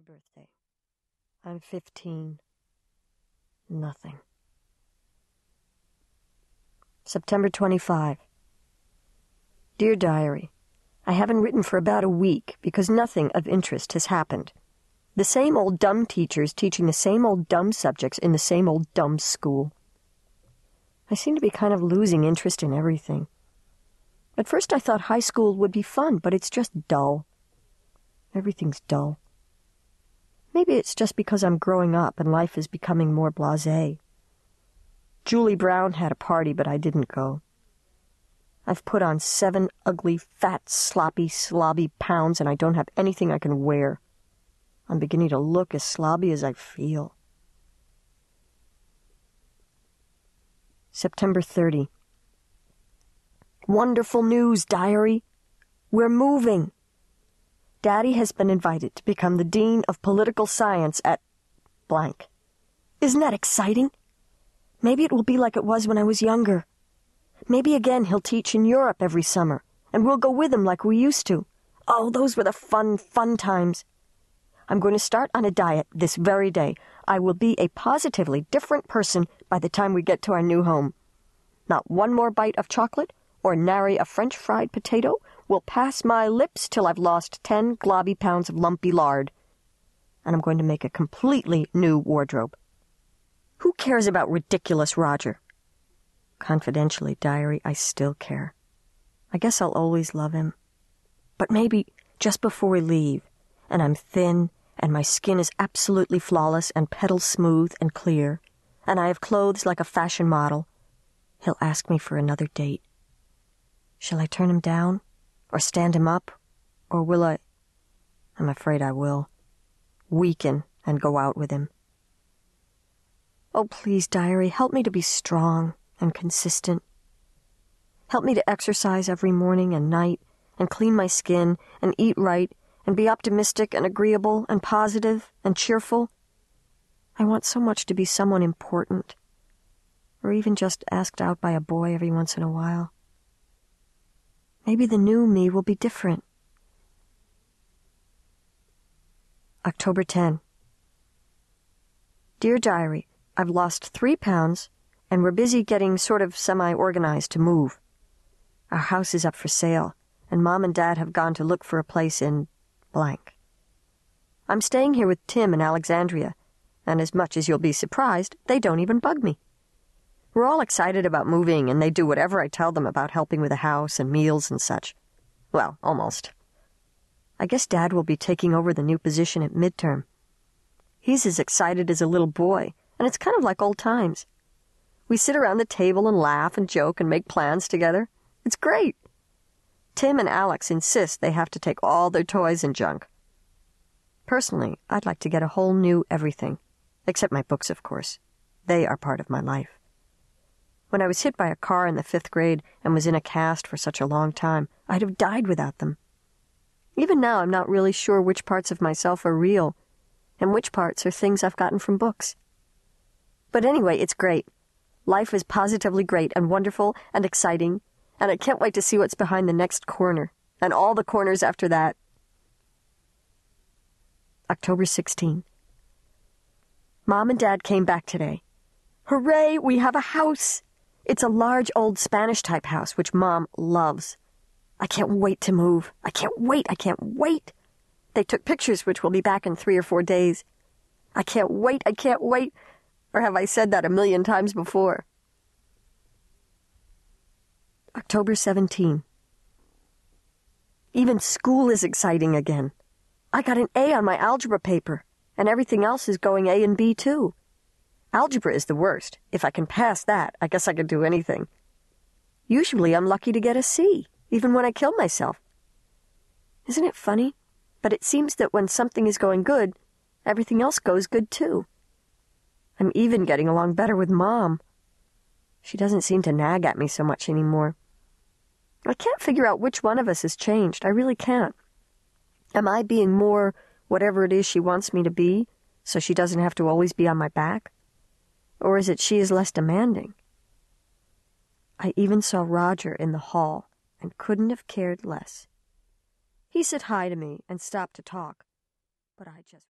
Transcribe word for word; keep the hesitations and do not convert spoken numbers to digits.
my birthday. I'm fifteen. Nothing. September twenty-fifth. Dear Diary, I haven't written for about a week because nothing of interest has happened. The same old dumb teachers teaching the same old dumb subjects in the same old dumb school. I seem to be kind of losing interest in everything. At first I thought high school would be fun, but it's just dull. Everything's dull. Maybe it's just because I'm growing up and life is becoming more blasé. Julie Brown had a party, but I didn't go. I've put on seven ugly, fat, sloppy, slobby pounds, and I don't have anything I can wear. I'm beginning to look as slobby as I feel. September thirtieth. Wonderful news, Diary. We're moving. Daddy has been invited to become the Dean of Political Science at blank. Isn't that exciting? Maybe it will be like it was when I was younger. Maybe again he'll teach in Europe every summer, and we'll go with him like we used to. Oh, those were the fun, fun times. I'm going to start on a diet this very day. I will be a positively different person by the time we get to our new home. Not one more bite of chocolate or nary a French fried potato will pass my lips till I've lost ten globby pounds of lumpy lard. And I'm going to make a completely new wardrobe. Who cares about ridiculous Roger? Confidentially, Diary, I still care. I guess I'll always love him. But maybe just before we leave, and I'm thin, and my skin is absolutely flawless and petal smooth and clear, and I have clothes like a fashion model, he'll ask me for another date. Shall I turn him down? Or stand him up? Or will I? I'm afraid I will. Weaken and go out with him. Oh, please, Diary, help me to be strong and consistent. Help me to exercise every morning and night, and clean my skin, and eat right, and be optimistic and agreeable and positive and cheerful. I want so much to be someone important, or even just asked out by a boy every once in a while. Maybe the new me will be different. October tenth. Dear Diary, I've lost three pounds, and we're busy getting sort of semi-organized to move. Our house is up for sale, and Mom and Dad have gone to look for a place in blank. I'm staying here with Tim in Alexandria, and as much as you'll be surprised, they don't even bug me. We're all excited about moving, and they do whatever I tell them about helping with the house and meals and such. Well, almost. I guess Dad will be taking over the new position at midterm. He's as excited as a little boy, and it's kind of like old times. We sit around the table and laugh and joke and make plans together. It's great. Tim and Alex insist they have to take all their toys and junk. Personally, I'd like to get a whole new everything, except my books, of course. They are part of my life. When I was hit by a car in the fifth grade and was in a cast for such a long time, I'd have died without them. Even now, I'm not really sure which parts of myself are real and which parts are things I've gotten from books. But anyway, it's great. Life is positively great and wonderful and exciting, and I can't wait to see what's behind the next corner and all the corners after that. October sixteenth. Mom and Dad came back today. Hooray, we have a house! It's a large old Spanish-type house, which Mom loves. I can't wait to move. I can't wait. I can't wait. They took pictures, which will be back in three or four days. I can't wait. I can't wait. Or have I said that a million times before? October seventeenth. Even school is exciting again. I got an A on my algebra paper, and everything else is going A and B, too. Algebra is the worst. If I can pass that, I guess I can do anything. Usually I'm lucky to get a C, even when I kill myself. Isn't it funny? But it seems that when something is going good, everything else goes good too. I'm even getting along better with Mom. She doesn't seem to nag at me so much anymore. I can't figure out which one of us has changed. I really can't. Am I being more whatever it is she wants me to be, so she doesn't have to always be on my back? Or is it she is less demanding? I even saw Roger in the hall and couldn't have cared less. He said hi to me and stopped to talk, but I just...